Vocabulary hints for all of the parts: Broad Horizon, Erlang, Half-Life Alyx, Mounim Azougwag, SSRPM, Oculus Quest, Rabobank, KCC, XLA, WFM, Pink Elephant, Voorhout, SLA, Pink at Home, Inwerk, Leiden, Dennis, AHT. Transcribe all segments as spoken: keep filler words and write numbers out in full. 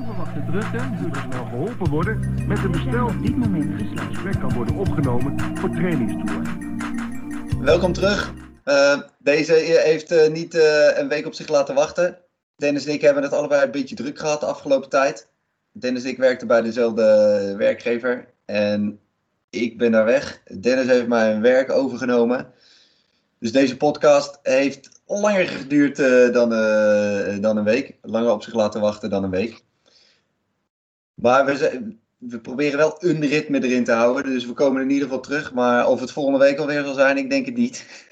onverwachte drukte moet er snel geholpen worden met een bestel die op dit moment gesloten gesprek kan worden opgenomen voor trainingstoer. Welkom terug. Uh, deze heeft uh, niet uh, een week op zich laten wachten. Dennis en ik hebben het allebei een beetje druk gehad de afgelopen tijd. Dennis en ik werkten bij dezelfde werkgever en ik ben daar weg. Dennis heeft mijn werk overgenomen. Dus deze podcast heeft langer geduurd uh, dan, uh, dan een week. Langer op zich laten wachten dan een week. Maar we, z- we proberen wel een ritme erin te houden. Dus we komen in ieder geval terug. Maar of het volgende week alweer zal zijn, ik denk het niet.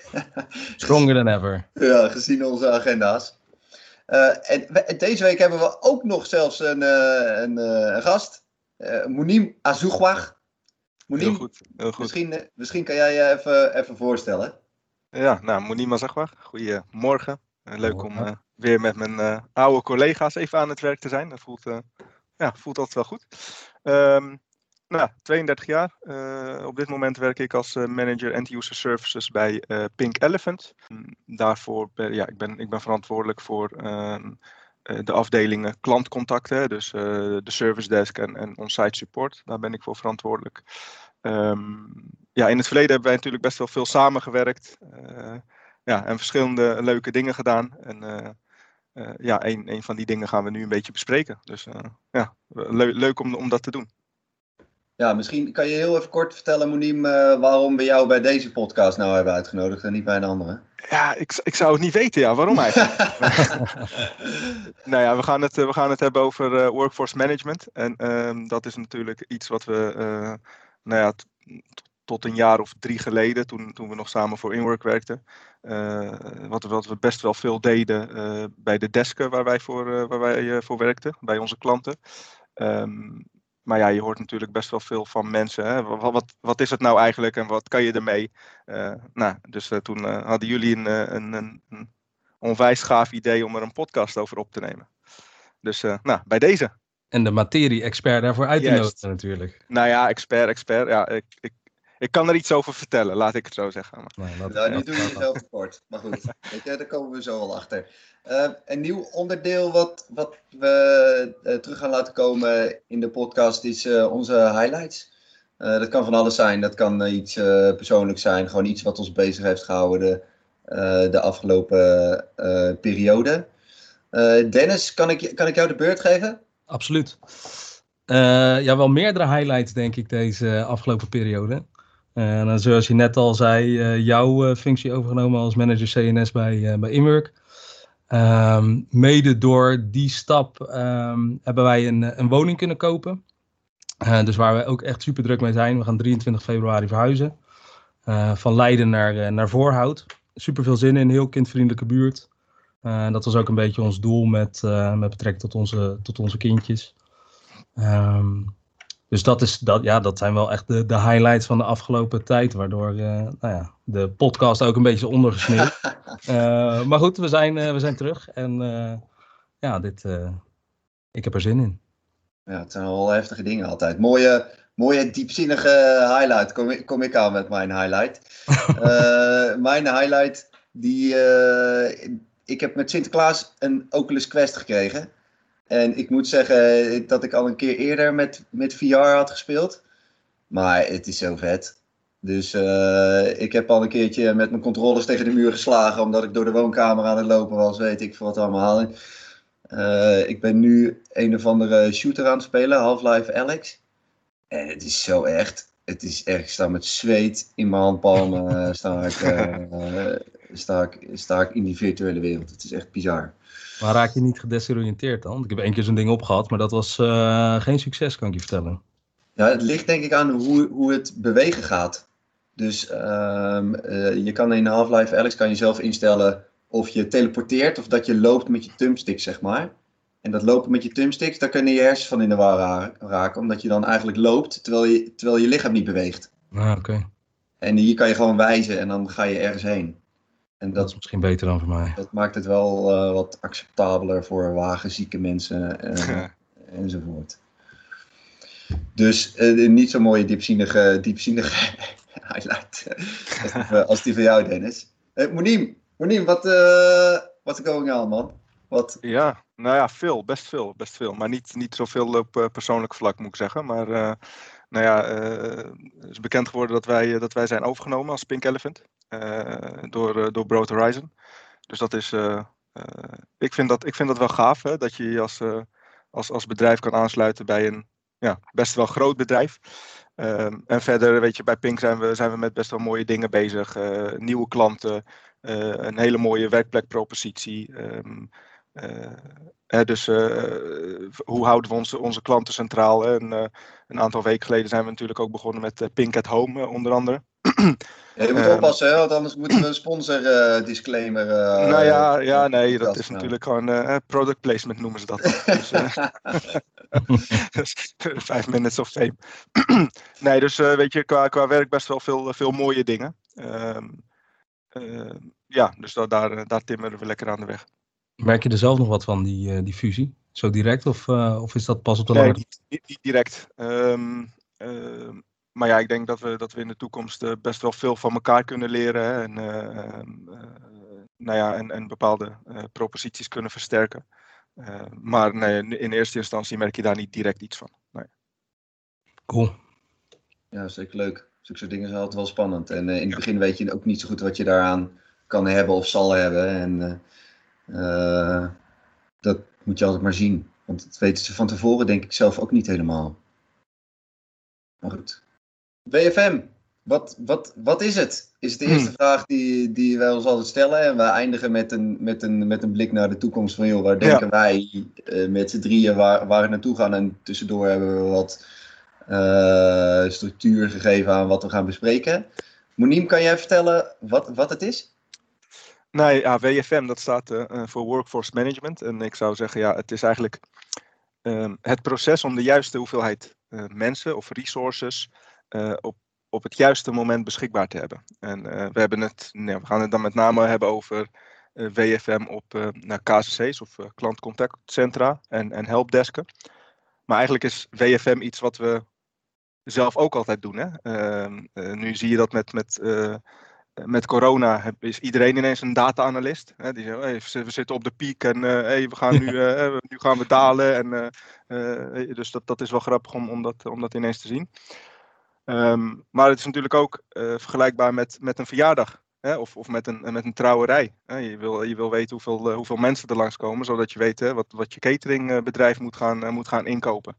Stronger than ever. Ja, gezien onze agenda's. Uh, en we, deze week hebben we ook nog zelfs een, uh, een uh, gast. Uh, Mounim Azougwag. Mounim, heel goed, heel goed. Misschien, misschien kan jij je even, even voorstellen. Ja, nou, Mounim Azougwag, goedemorgen. Leuk om uh, weer met mijn uh, oude collega's even aan het werk te zijn. Dat voelt, uh, ja, voelt altijd wel goed. Um, nou, tweeëndertig jaar. Uh, op dit moment werk ik als uh, manager end-user services bij uh, Pink Elephant. Um, daarvoor ben ja, ik, ben, ik ben verantwoordelijk voor um, uh, de afdelingen klantcontacten, dus uh, de service desk en, en on-site support. Daar ben ik voor verantwoordelijk. Um, ja, in het verleden hebben wij natuurlijk best wel veel samengewerkt uh, ja, en verschillende leuke dingen gedaan. En uh, uh, ja, een, een van die dingen gaan we nu een beetje bespreken. Dus uh, ja, le- leuk om, om dat te doen. Ja, misschien kan je heel even kort vertellen, Mounim, uh, waarom we jou bij deze podcast nou hebben uitgenodigd en niet bij een andere. Ja, ik, ik zou het niet weten, ja. Waarom eigenlijk? Nou ja, we gaan het, we gaan het hebben over uh, workforce management. En um, dat is natuurlijk iets wat we... Uh, Nou ja, t- tot een jaar of drie geleden, toen, toen we nog samen voor Inwerk werkten, uh, wat, wat we best wel veel deden uh, bij de desken waar wij voor, uh, waar wij, uh, voor werkten, bij onze klanten. Um, maar ja, je hoort natuurlijk best wel veel van mensen. Hè? Wat, wat, wat is het nou eigenlijk en wat kan je ermee? Uh, nou, dus uh, toen uh, hadden jullie een, een, een, een onwijs gaaf idee om er een podcast over op te nemen. Dus uh, nou, bij deze. En de materie-expert daarvoor uit te nodigen natuurlijk. Nou ja, expert, expert. Ja, ik, ik, ik kan er iets over vertellen, laat ik het zo zeggen. Maar. Nee, dat, nou, nu ja, doe je jezelf tekort. Maar goed, weet je, daar komen we zo al achter. Uh, een nieuw onderdeel wat, wat we uh, terug gaan laten komen in de podcast is uh, onze highlights. Uh, dat kan van alles zijn. Dat kan uh, iets uh, persoonlijks zijn. Gewoon iets wat ons bezig heeft gehouden uh, de afgelopen uh, periode. Uh, Dennis, kan ik, kan ik jou de beurt geven? Absoluut. Uh, ja, wel meerdere highlights denk ik deze afgelopen periode. Uh, en zoals je net al zei, uh, jouw uh, functie overgenomen als manager C N S bij, uh, bij Inwerk. Um, mede door die stap um, hebben wij een, een woning kunnen kopen. Uh, dus waar we ook echt super druk mee zijn. We gaan drieëntwintig februari verhuizen. Uh, van Leiden naar, uh, naar Voorhout. Super veel zin in, heel kindvriendelijke buurt. Uh, dat was ook een beetje ons doel met, uh, met betrekking tot onze, tot onze kindjes. Um, dus dat, is, dat, ja, dat zijn wel echt de, de highlights van de afgelopen tijd. Waardoor uh, nou ja, de podcast ook een beetje ondergesneeuwd. uh, maar goed, we zijn, uh, we zijn terug. En uh, ja, dit, uh, ik heb er zin in. Ja, het zijn wel heftige dingen altijd. Mooie... Mooie, diepzinnige highlight. Kom, kom ik aan met mijn highlight. uh, mijn highlight die... Uh, Ik heb met Sinterklaas een Oculus Quest gekregen. En ik moet zeggen dat ik al een keer eerder met, met V R had gespeeld. Maar het is zo vet. Dus uh, ik heb al een keertje met mijn controllers tegen de muur geslagen. Omdat ik door de woonkamer aan het lopen was. Weet ik veel wat allemaal. Uh, ik ben nu een of andere shooter aan het spelen. Half-Life Alyx. En het is zo echt. Het is echt. Ik sta met zweet in mijn handpalmen. sta ik... Uh, Sta ik, sta ik in die virtuele wereld. Het is echt bizar. Maar raak je niet gedesoriënteerd dan? Ik heb één keer zo'n ding opgehad, maar dat was uh, geen succes, kan ik je vertellen. Nou, het ligt denk ik aan hoe, hoe het bewegen gaat. Dus um, uh, je kan in Half-Life Alyx kan je zelf instellen of je teleporteert of dat je loopt met je thumbstick, zeg maar. En dat lopen met je thumbsticks, daar kunnen je hersens van in de war raken, omdat je dan eigenlijk loopt terwijl je, terwijl je lichaam niet beweegt. Ah, oké. Okay. En hier kan je gewoon wijzen en dan ga je ergens heen. En dat, dat is misschien beter dan voor mij. Dat maakt het wel uh, wat acceptabeler voor wagenzieke mensen en, ja. enzovoort. Dus uh, niet zo'n mooie diepzinnige, diepzinnige highlight als, als die van jou, Dennis. Hey, Mounim, Mounim, wat, uh, what's going on, man? Wat? Ja, Nou ja, veel, best veel, best veel. Maar niet, niet zoveel op persoonlijk vlak, moet ik zeggen. Maar uh, nou ja, uh, het is bekend geworden dat wij, dat wij zijn overgenomen als Pink Elephant uh, door, door Broad Horizon. Dus dat is, uh, uh, ik, vind dat, ik vind dat wel gaaf, hè, dat je je als, uh, als, als bedrijf kan aansluiten bij een ja, best wel groot bedrijf. Uh, en verder, weet je, bij Pink zijn we, zijn we met best wel mooie dingen bezig. Uh, nieuwe klanten, uh, een hele mooie werkplekpropositie. Um, Uh, hè, dus uh, hoe houden we onze, onze klanten centraal? Hè? En, uh, een aantal weken geleden zijn we natuurlijk ook begonnen met uh, Pink at Home, uh, onder andere. Ja, je moet uh, oppassen, hè? Want anders moeten we een sponsor uh, disclaimer. Uh, nou ja, ja nee, dat is nou. natuurlijk gewoon uh, product placement noemen ze dat. Dus, uh, dus, five minutes of fame. Nee, dus uh, weet je, qua, qua werk best wel veel, veel mooie dingen. Uh, uh, ja, dus da daar, daar timmeren we lekker aan de weg. Merk je er zelf nog wat van, die, die fusie? Zo direct? Of, uh, of is dat pas op de nee, lange... Niet, niet direct. Um, uh, maar ja, ik denk dat we, dat we in de toekomst uh, best wel veel van elkaar kunnen leren. Hè, en, uh, uh, nou ja, en, en bepaalde uh, proposities kunnen versterken. Uh, maar nee, in eerste instantie merk je daar niet direct iets van. Nee. Cool. Ja, zeker leuk. Zulke soort dingen zijn altijd wel spannend. En uh, in het ja. begin weet je ook niet zo goed wat je daaraan kan hebben of zal hebben. En... Uh, Uh, dat moet je altijd maar zien. Want dat weten ze van tevoren, denk ik zelf ook niet helemaal. Maar goed. W F M, wat, wat, wat is het? Is de eerste hmm. vraag die, die wij ons altijd stellen. En wij eindigen met een, met een, met een blik naar de toekomst van joh, waar denken ja. wij uh, met z'n drieën waar, waar we naartoe gaan. En tussendoor hebben we wat uh, structuur gegeven aan wat we gaan bespreken. Mounim, kan jij vertellen wat, wat het is? Nee, ja, W F M, dat staat uh, voor Workforce Management. En ik zou zeggen, ja, het is eigenlijk uh, het proces om de juiste hoeveelheid uh, mensen of resources uh, op, op het juiste moment beschikbaar te hebben. En uh, we, hebben het, nee, we gaan het dan met name hebben over uh, W F M op uh, naar K C C's of uh, klantcontactcentra en, en helpdesken. Maar eigenlijk is W F M iets wat we zelf ook altijd doen. Hè? Uh, uh, nu zie je dat met... met uh, Met corona is iedereen ineens een data-analyst. Die zegt, hey, we zitten op de piek en uh, hey, we gaan nu, uh, nu gaan we dalen. En, uh, uh, dus dat, dat is wel grappig om, om, dat, om dat ineens te zien. Um, maar het is natuurlijk ook uh, vergelijkbaar met, met een verjaardag. Hè? Of, of met, een, met een trouwerij. Hè? Je, wil, je wil weten hoeveel, uh, hoeveel mensen er langskomen. Zodat je weet hè, wat, wat je cateringbedrijf moet gaan, uh, moet gaan inkopen.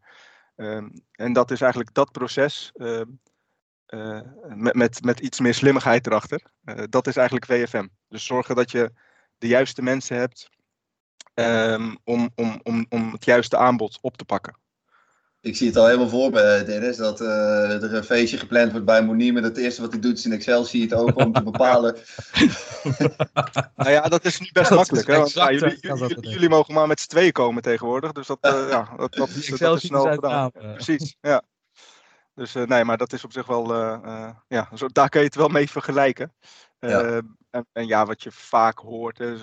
Um, en dat is eigenlijk dat proces... Uh, Uh, met, met, met iets meer slimmigheid erachter. Uh, dat is eigenlijk W F M. Dus zorgen dat je de juiste mensen hebt um, om, om, om, om het juiste aanbod op te pakken. Ik zie het al helemaal voor me, Dennis, dat uh, er een feestje gepland wordt bij Mounim en dat het eerste wat hij doet is in Excel sheet open om te bepalen. Nou ja, dat is nu best ja, makkelijk. Hè? Want, ja, jullie, jullie, jullie mogen maar met z'n tweeën komen tegenwoordig, dus dat, uh, ja, dat, dat, is, dat is snel gedaan. Ja, precies, ja. Dus uh, nee, maar dat is op zich wel, uh, uh, ja, zo, daar kun je het wel mee vergelijken. Uh, ja. En, en ja, wat je vaak hoort, hè,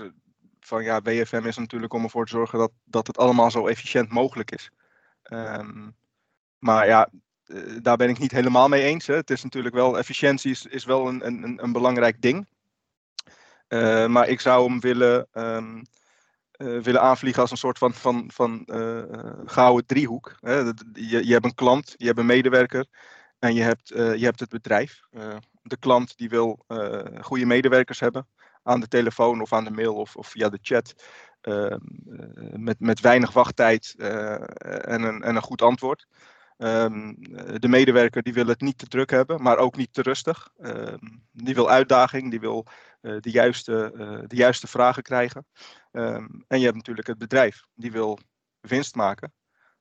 van ja, W F M is natuurlijk om ervoor te zorgen dat, dat het allemaal zo efficiënt mogelijk is. Um, maar ja, uh, daar ben ik niet helemaal mee eens. Hè. Het is natuurlijk wel, efficiëntie is, is wel een, een, een belangrijk ding. Uh, maar ik zou hem willen, um, uh, willen aanvliegen als een soort van, van, van uh, gouden driehoek. Hè. Je, je hebt een klant, je hebt een medewerker en je hebt, uh, je hebt het bedrijf. Uh, de klant die wil uh, goede medewerkers hebben aan de telefoon of aan de mail of, of via de chat. Uh, met, met weinig wachttijd uh, en, een, en een goed antwoord. Um, de medewerker die wil het niet te druk hebben, maar ook niet te rustig. Uh, die wil uitdaging, die wil uh, de, juiste, uh, de juiste vragen krijgen. Um, en je hebt natuurlijk het bedrijf, die wil winst maken.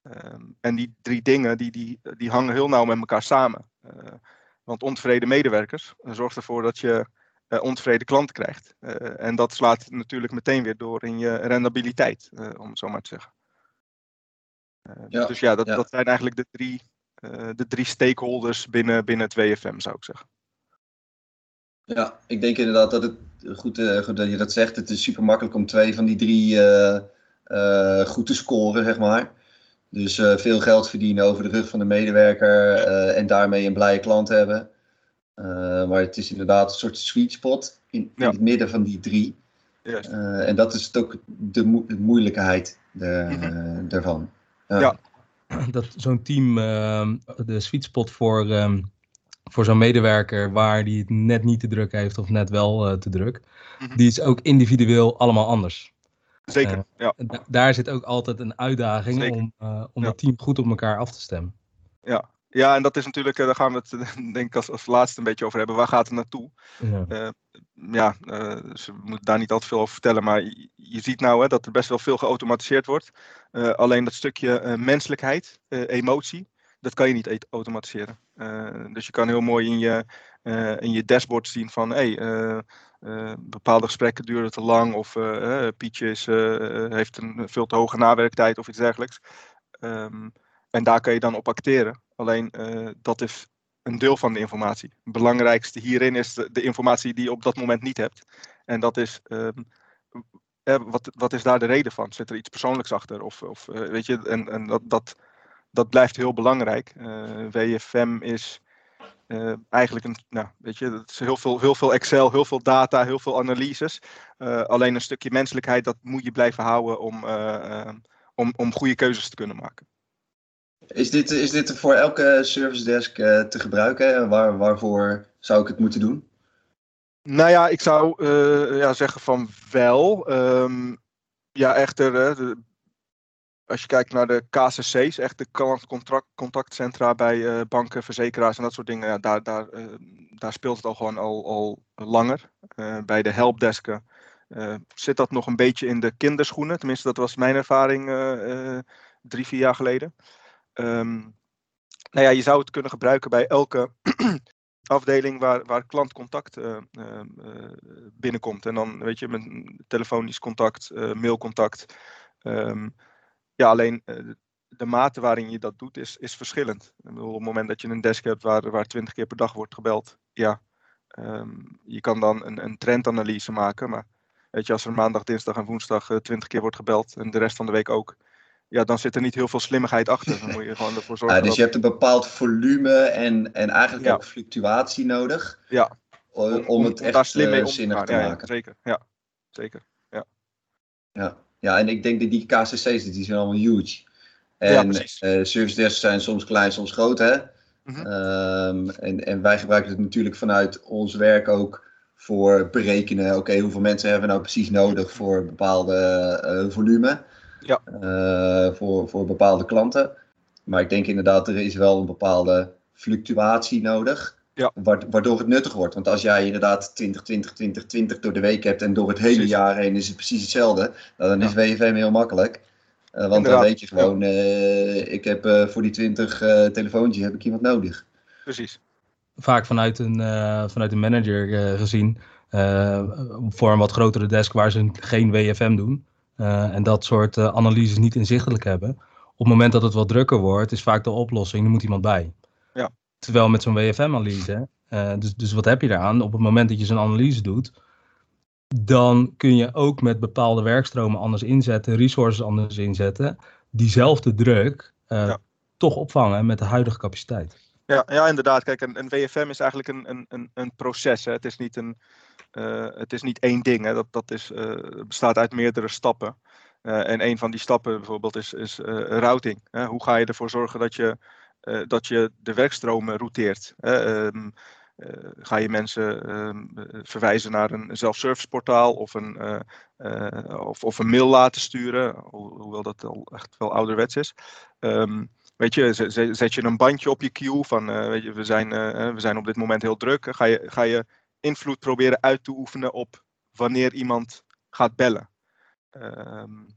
Um, en die drie dingen die, die, die hangen heel nauw met elkaar samen. Uh, want ontevreden medewerkers zorgt ervoor dat je uh, ontevreden klanten krijgt. Uh, en dat slaat natuurlijk meteen weer door in je rendabiliteit, uh, om het zo maar te zeggen. Uh, ja, dus ja dat, ja, dat zijn eigenlijk de drie, uh, de drie stakeholders binnen, binnen het W F M, zou ik zeggen. Ja, ik denk inderdaad dat het, goed, uh, goed dat je dat zegt, het is super makkelijk om twee van die drie uh, uh, goed te scoren, zeg maar. Dus uh, veel geld verdienen over de rug van de medewerker uh, en daarmee een blije klant hebben. Uh, maar het is inderdaad een soort sweet spot in, in ja. het midden van die drie. Yes. Uh, en dat is ook de, mo de moeilijkheid de, uh, daarvan. Uh. Ja, dat zo'n team, uh, de sweet spot voor, um, voor zo'n medewerker waar die het net niet te druk heeft of net wel uh, te druk, mm-hmm. die is ook individueel allemaal anders. Zeker, uh, ja. Daar zit ook altijd een uitdaging Zeker. om, uh, om ja. het team goed op elkaar af te stemmen. Ja. Ja, en dat is natuurlijk, daar gaan we het denk ik als, als laatste een beetje over hebben. Waar gaat het naartoe? Ja, uh, ja uh, ze moeten daar niet al te veel over vertellen, maar je, je ziet nou hè, dat er best wel veel geautomatiseerd wordt. Uh, alleen dat stukje uh, menselijkheid, uh, emotie, dat kan je niet automatiseren. Uh, dus je kan heel mooi in je, uh, in je dashboard zien van, hé, hey, uh, uh, bepaalde gesprekken duren te lang of uh, uh, Pietje is, uh, heeft een veel te hoge nawerktijd of iets dergelijks. Um, en daar kan je dan op acteren. Alleen uh, dat is een deel van de informatie. Het belangrijkste hierin is de, de informatie die je op dat moment niet hebt. En dat is, uh, eh, wat, wat is daar de reden van? Zit er iets persoonlijks achter? Of, of, uh, weet je, en en dat, dat, dat blijft heel belangrijk. Uh, W F M is uh, eigenlijk een, nou, weet je, dat is heel veel, heel veel Excel, heel veel data, heel veel analyses. Uh, alleen een stukje menselijkheid, dat moet je blijven houden om, uh, um, om, om goede keuzes te kunnen maken. Is dit, is dit voor elke service desk uh, te gebruiken? Waar, waarvoor zou ik het moeten doen? Nou ja, ik zou uh, ja, zeggen van wel. Um, ja, echter, uh, als je kijkt naar de K C C's, echt de klantcontactcentra bij uh, banken, verzekeraars en dat soort dingen, ja, daar, daar, uh, daar speelt het al gewoon al, al langer. Uh, bij de helpdesken uh, zit dat nog een beetje in de kinderschoenen. Tenminste, dat was mijn ervaring uh, uh, drie, vier jaar geleden. Um, nou ja, je zou het kunnen gebruiken bij elke afdeling waar, waar klantcontact uh, uh, binnenkomt. En dan weet je, met telefonisch contact, uh, mailcontact. Um, ja, alleen uh, de mate waarin je dat doet is, is verschillend. Ik bedoel, op het moment dat je een desk hebt waar, waar twintig keer per dag wordt gebeld. Ja, um, je kan dan een, een trendanalyse maken. Maar weet je, als er maandag, dinsdag en woensdag uh, twintig keer wordt gebeld en de rest van de week ook. Ja, dan zit er niet heel veel slimmigheid achter. Dan moet je gewoon ervoor zorgen. Ah, dus dat... je hebt een bepaald volume en, en eigenlijk ja. ook fluctuatie nodig. Ja. Om, om, om het om echt slim mee zinnig om te, te maken. Ja, zeker. Ja. Zeker. Ja. Ja. Ja, en ik denk dat die K C C's, die zijn allemaal huge. En ja, precies. Uh, service desks zijn soms klein, soms groot, hè? Mm-hmm. um, en, en wij gebruiken het natuurlijk vanuit ons werk ook voor berekenen. Oké, okay, hoeveel mensen hebben we nou precies nodig voor een bepaalde uh, volume? Ja. Uh, voor, voor bepaalde klanten. Maar ik denk inderdaad, er is wel een bepaalde fluctuatie nodig. Ja. Waardoor het nuttig wordt. Want als jij inderdaad twintig, twintig, twintig, twintig door de week hebt en door het hele precies. jaar heen is het precies hetzelfde. Nou, dan ja. is W F M heel makkelijk. Uh, want inderdaad. Dan weet je gewoon, uh, ik heb uh, voor die twintig uh, telefoontjes heb ik iemand nodig. Precies. Vaak vanuit een, uh, vanuit een manager uh, gezien. Uh, voor een wat grotere desk waar ze geen W F M doen. Uh, en dat soort uh, analyses niet inzichtelijk hebben. Op het moment dat het wat drukker wordt, is vaak de oplossing, er moet iemand bij. Ja. Terwijl met zo'n W F M-analyse, uh, dus, dus wat heb je daaraan? Op het moment dat je zo'n analyse doet, dan kun je ook met bepaalde werkstromen anders inzetten, resources anders inzetten, diezelfde druk uh, ja. toch opvangen met de huidige capaciteit. Ja, ja inderdaad. Kijk, een, een W F M is eigenlijk een, een, een proces. Hè. Het is niet een... Uh, het is niet één ding, hè. Dat, dat is, uh, bestaat uit meerdere stappen. Uh, en een van die stappen bijvoorbeeld is, is uh, routing. Hè. Hoe ga je ervoor zorgen dat je, uh, dat je de werkstromen routeert? Hè? Um, uh, ga je mensen um, verwijzen naar een self-service portaal of een, uh, uh, of, of een mail laten sturen? Ho- hoewel dat al echt wel ouderwets is. Um, Weet je, zet je een bandje op je queue van uh, weet je, we, zijn, uh, we zijn op dit moment heel druk. Ga je, ga je invloed proberen uit te oefenen op wanneer iemand gaat bellen. Um,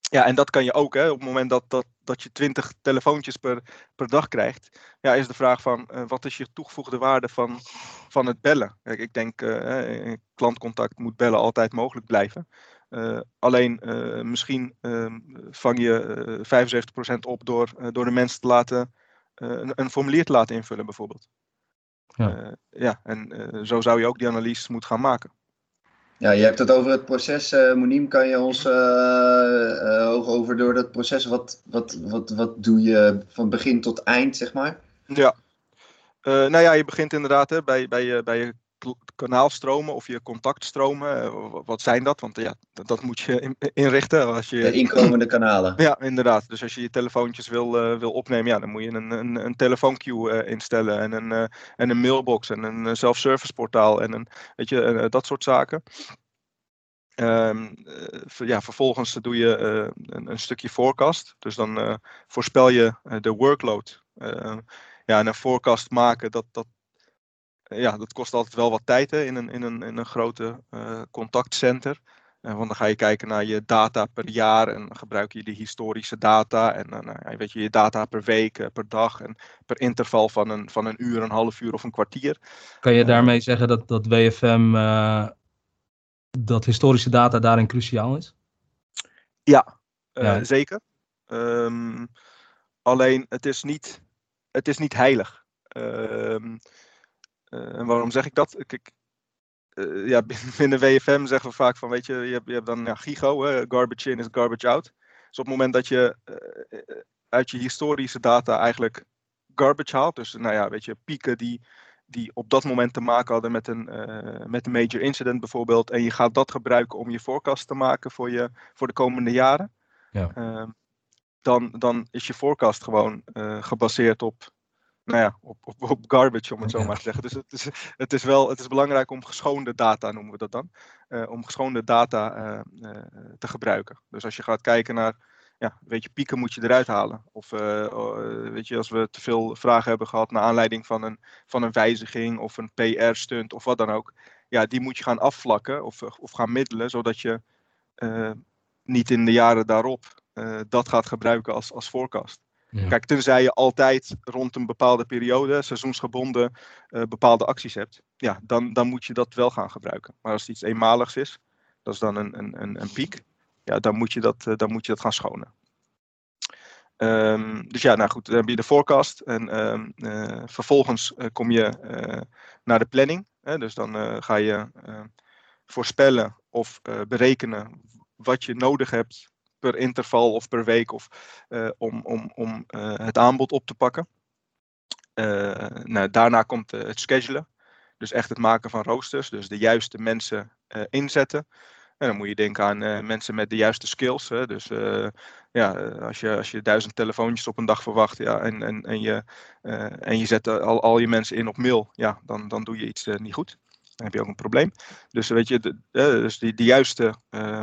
ja, en dat kan je ook. Hè, op het moment dat, dat, dat je twintig telefoontjes per, per dag krijgt, ja, is de vraag van uh, wat is je toegevoegde waarde van, van het bellen? Kijk, ik denk, uh, klantcontact moet bellen altijd mogelijk blijven. Uh, alleen uh, misschien uh, vang je uh, vijfenzeventig procent op door, uh, door de mensen te laten uh, een, een formulier te laten invullen bijvoorbeeld. Ja, uh, ja en uh, zo zou je ook die analyses moeten gaan maken. Ja, je hebt het over het proces, uh, Mounim, kan je ons uh, uh, over door dat proces, wat, wat, wat, wat doe je van begin tot eind, zeg maar? Ja, uh, nou ja, je begint inderdaad hè, bij, bij, bij je kanaalstromen of je contactstromen, wat zijn dat? Want ja, dat moet je inrichten. Als je... De inkomende kanalen. Ja, inderdaad. Dus als je je telefoontjes wil, uh, wil opnemen, ja, dan moet je een, een, een telefoonqueue uh, instellen en een, uh, en een mailbox en een self-service portaal en een, weet je, uh, dat soort zaken. Um, ja, vervolgens doe je uh, een, een stukje forecast. Dus dan uh, voorspel je uh, de workload. Uh, ja, en een forecast maken, dat, dat, ja, dat kost altijd wel wat tijd hè, in, een, in, een, in een grote uh, contactcenter. Uh, want dan ga je kijken naar je data per jaar en dan gebruik je de historische data. En uh, nou, weet je, je data per week, uh, per dag en per interval van een, van een uur, een half uur of een kwartier. Kan je daarmee uh, zeggen dat, dat W F M... Uh... dat historische data daarin cruciaal is? Ja, uh, ja. zeker. Um, alleen het is niet, het is niet heilig. Um, uh, en waarom zeg ik dat? Kijk, uh, ja, binnen W F M zeggen we vaak van, weet je, je hebt, je hebt dan ja, G I G O, hè, garbage in is garbage out. Dus op het moment dat je uh, uit je historische data eigenlijk garbage haalt, dus nou ja, weet je, pieken die... die op dat moment te maken hadden met een, uh, met een major incident bijvoorbeeld. En je gaat dat gebruiken om je forecast te maken voor, je, voor de komende jaren. Ja. Uh, dan, dan is je forecast gewoon uh, gebaseerd op, nou ja, op, op, op garbage, om het zo maar te zeggen. Dus het is, het is, wel, het is belangrijk om geschoonde data, noemen we dat dan. Uh, om geschoonde data uh, uh, te gebruiken. Dus als je gaat kijken naar... Ja, weet je, pieken moet je eruit halen. Of uh, weet je, als we te veel vragen hebben gehad naar aanleiding van een, van een wijziging of een P R-stunt of wat dan ook. Ja, die moet je gaan afvlakken of, of gaan middelen, zodat je uh, niet in de jaren daarop uh, dat gaat gebruiken als, als forecast. Ja. Kijk, tenzij je altijd rond een bepaalde periode, seizoensgebonden, uh, bepaalde acties hebt. Ja, dan, dan moet je dat wel gaan gebruiken. Maar als het iets eenmaligs is, dat is dan een, een, een, een piek. Ja, dan moet je dat, dan moet je dat gaan schonen. Um, dus ja, nou goed, dan heb je de forecast. En um, uh, vervolgens uh, kom je uh, naar de planning. Hè? Dus dan uh, ga je uh, voorspellen of uh, berekenen wat je nodig hebt per interval of per week of, uh, om, om, om uh, het aanbod op te pakken. Uh, nou, daarna komt uh, het schedulen. Dus echt het maken van roosters. Dus de juiste mensen uh, inzetten. En dan moet je denken aan uh, mensen met de juiste skills. Hè? Dus uh, ja, als je, als je duizend telefoontjes op een dag verwacht ja, en, en, en, je, uh, en je zet al, al je mensen in op mail, ja, dan, dan doe je iets uh, niet goed. Dan heb je ook een probleem. Dus weet je, de, uh, dus die, die juiste uh,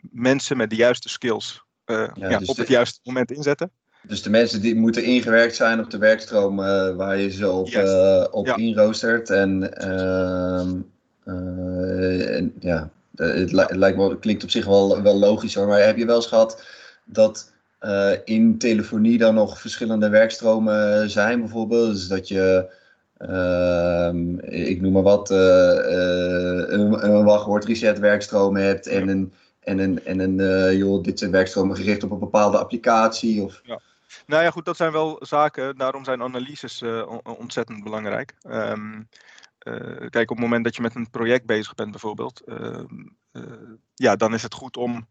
mensen met de juiste skills uh, ja, ja, dus op de, het juiste moment inzetten. Dus de mensen die moeten ingewerkt zijn op de werkstroom uh, waar je ze op, yes. uh, op ja. inroostert. En uh, uh, en ja... Uh, het, li- het, lijkt me, het klinkt op zich wel, wel logisch hoor, maar heb je wel eens gehad dat uh, in telefonie dan nog verschillende werkstromen zijn bijvoorbeeld? Dus dat je, uh, ik noem maar wat, uh, uh, een, een wachtwoord reset werkstroom hebt en een, en een, en een uh, joh, dit zijn werkstromen gericht op een bepaalde applicatie of... Ja. Nou ja goed, dat zijn wel zaken, daarom zijn analyses uh, ontzettend belangrijk. Um, Uh, kijk, op het moment dat je met een project bezig bent bijvoorbeeld, uh, uh, ja, dan is het goed om,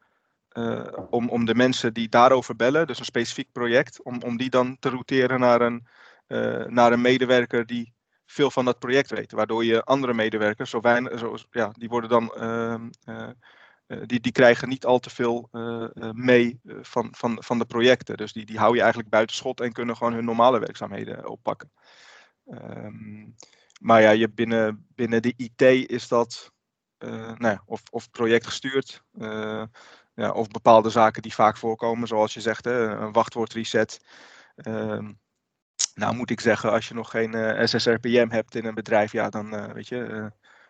uh, om, om de mensen die daarover bellen, dus een specifiek project, om, om die dan te routeren naar een, uh, naar een medewerker die veel van dat project weet. Waardoor je andere medewerkers, zo weinig, zo, ja, die, worden dan, uh, uh, die, die krijgen niet al te veel uh, mee van, van, van de projecten. Dus die, die hou je eigenlijk buitenschot en kunnen gewoon hun normale werkzaamheden oppakken. Um, Maar ja, je binnen, binnen de I T is dat uh, nou ja, of, of projectgestuurd, uh, ja, of bepaalde zaken die vaak voorkomen, zoals je zegt, hè, een wachtwoordreset. Uh, nou moet ik zeggen, als je nog geen uh, S S R P M hebt in een bedrijf, ja, dan uh, weet je, uh,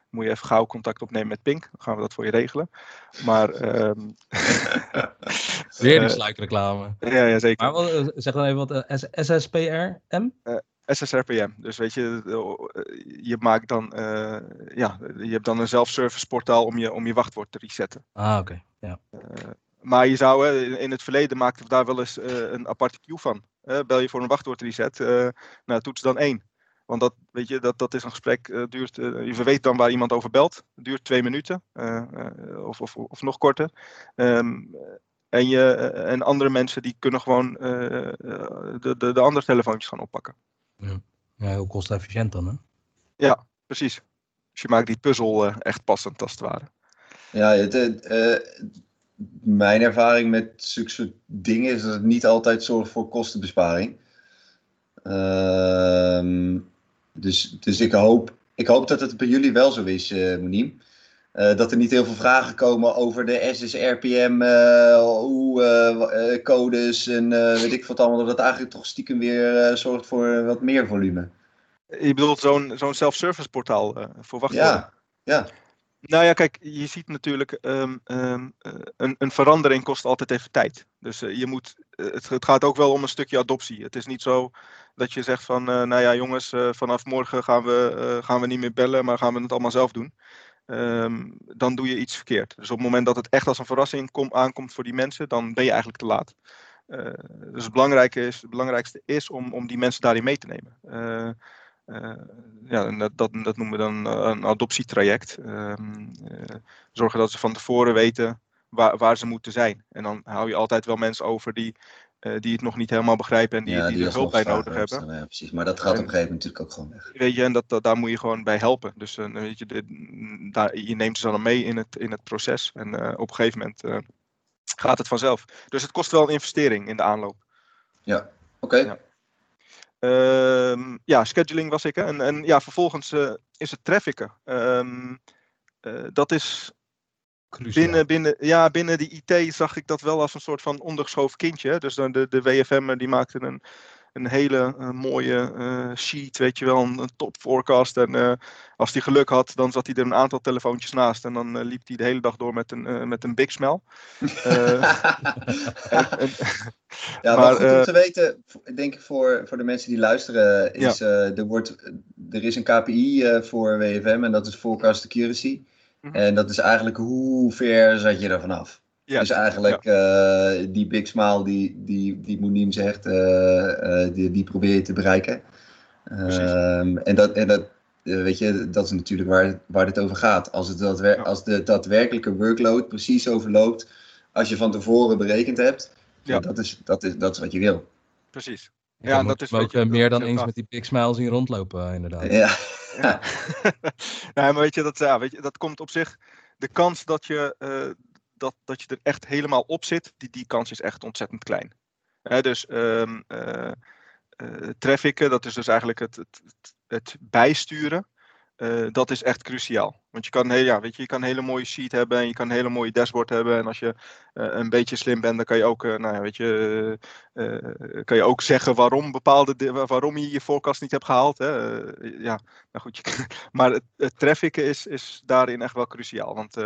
moet je even gauw contact opnemen met Pink. Dan gaan we dat voor je regelen. Maar um, weer een sluikreclame. Uh, ja, ja, zeker. Maar wat, zeg dan even wat uh, S S P R M? Uh, S S R P M. Dus weet je, je maakt dan, uh, ja, je hebt dan een self-service portaal om je, om je wachtwoord te resetten. Ah, oké. Okay. Ja. Uh, maar je zou, hè, in het verleden maakten we daar wel eens uh, een aparte queue van. Uh, bel je voor een wachtwoordreset, uh, nou, toets dan één. Want dat, weet je, dat, dat is een gesprek, uh, duurt, uh, je weet dan waar iemand over belt. Het duurt twee minuten, uh, uh, of, of, of nog korter. Um, en, je, uh, en andere mensen die kunnen gewoon uh, de, de, de andere telefoontjes gaan oppakken. Ja, heel kostefficiënt dan, hè? Ja, precies. Dus je maakt die puzzel uh, echt passend als het ware. Ja, het, uh, mijn ervaring met zulke soort dingen is dat het niet altijd zorgt voor kostenbesparing. Uh, dus dus ik, hoop, ik hoop dat het bij jullie wel zo is, uh, Mounim. Uh, dat er niet heel veel vragen komen over de S S R P M, uh, uh, codes en uh, weet ik wat allemaal. Dat het eigenlijk toch stiekem weer uh, zorgt voor wat meer volume. Je bedoelt zo'n zo'n self-service portaal uh, voor wachtwoorden? Ja, ja. Nou ja, kijk, je ziet natuurlijk, um, um, een, een verandering kost altijd even tijd. Dus uh, je moet, uh, het, het gaat ook wel om een stukje adoptie. Het is niet zo dat je zegt van, uh, nou ja jongens, uh, vanaf morgen gaan we, uh, gaan we niet meer bellen, maar gaan we het allemaal zelf doen. Um, dan doe je iets verkeerd. Dus op het moment dat het echt als een verrassing kom, aankomt voor die mensen, dan ben je eigenlijk te laat. Uh, dus het belangrijke is, het belangrijkste is om, om die mensen daarin mee te nemen. Uh, Uh, ja, en dat, dat, dat noemen we dan een adoptietraject. Uh, uh, zorgen dat ze van tevoren weten waar, waar ze moeten zijn. En dan hou je altijd wel mensen over die, uh, die het nog niet helemaal begrijpen en die, ja, die, die er hulp bij nodig hebben. Staan, ja, precies. Maar dat gaat en, op een gegeven moment natuurlijk ook gewoon weg. Weet je, en dat, dat, daar moet je gewoon bij helpen. Dus uh, weet je, de, daar, je neemt ze dan mee in het, in het proces. En uh, op een gegeven moment uh, gaat het vanzelf. Dus het kost wel een investering in de aanloop. Ja, oké. Okay. Ja. Um, ja, scheduling was ik. Hè? En, en ja, vervolgens uh, is het trafficken. Um, uh, dat is binnen, binnen, ja, binnen de I T zag ik dat wel als een soort van ondergeschoven kindje. Hè? Dus dan de, de W F M die maakte een, een hele uh, mooie uh, sheet, weet je wel, een, een top forecast. En uh, als hij geluk had, dan zat hij er een aantal telefoontjes naast. En dan uh, liep hij de hele dag door met een, uh, met een big smell. uh, en, en, Ja, maar, maar goed om te weten, denk ik voor, voor de mensen die luisteren, is, ja. uh, er, wordt, er is een K P I uh, voor W F M en dat is Forecast Accuracy. Mm-hmm. En dat is eigenlijk hoe ver zat je er vanaf. Ja, dus eigenlijk ja. uh, die big smile die, die, die Mounim zegt, uh, uh, die, die probeer je te bereiken. Um, en dat, en dat, uh, weet je, dat is natuurlijk waar, waar dit over gaat. Als, het daadwer- ja. als de daadwerkelijke workload precies overloopt, als je van tevoren berekend hebt... Ja, dat is, dat, is, dat is wat je wil. Precies. Ja, ja en dat is ook je, meer dan eens met die big smile zien rondlopen, inderdaad. Ja. ja. nee, maar weet je, dat, ja, weet je, dat komt op zich. De kans dat je, uh, dat, dat je er echt helemaal op zit, die, die kans is echt ontzettend klein. Hè, dus um, uh, uh, trafficken, dat is dus eigenlijk het, het, het, het bijsturen. Uh, dat is echt cruciaal. Want je kan, een hele, ja, weet je, je kan een hele mooie sheet hebben en je kan een hele mooie dashboard hebben. En als je uh, een beetje slim bent, dan kan je ook, uh, nou, weet je, uh, uh, kan je ook zeggen waarom, bepaalde, waarom je je forecast niet hebt gehaald. Hè? Uh, ja, nou goed, je, maar het, het trafficken is, is daarin echt wel cruciaal. Want uh,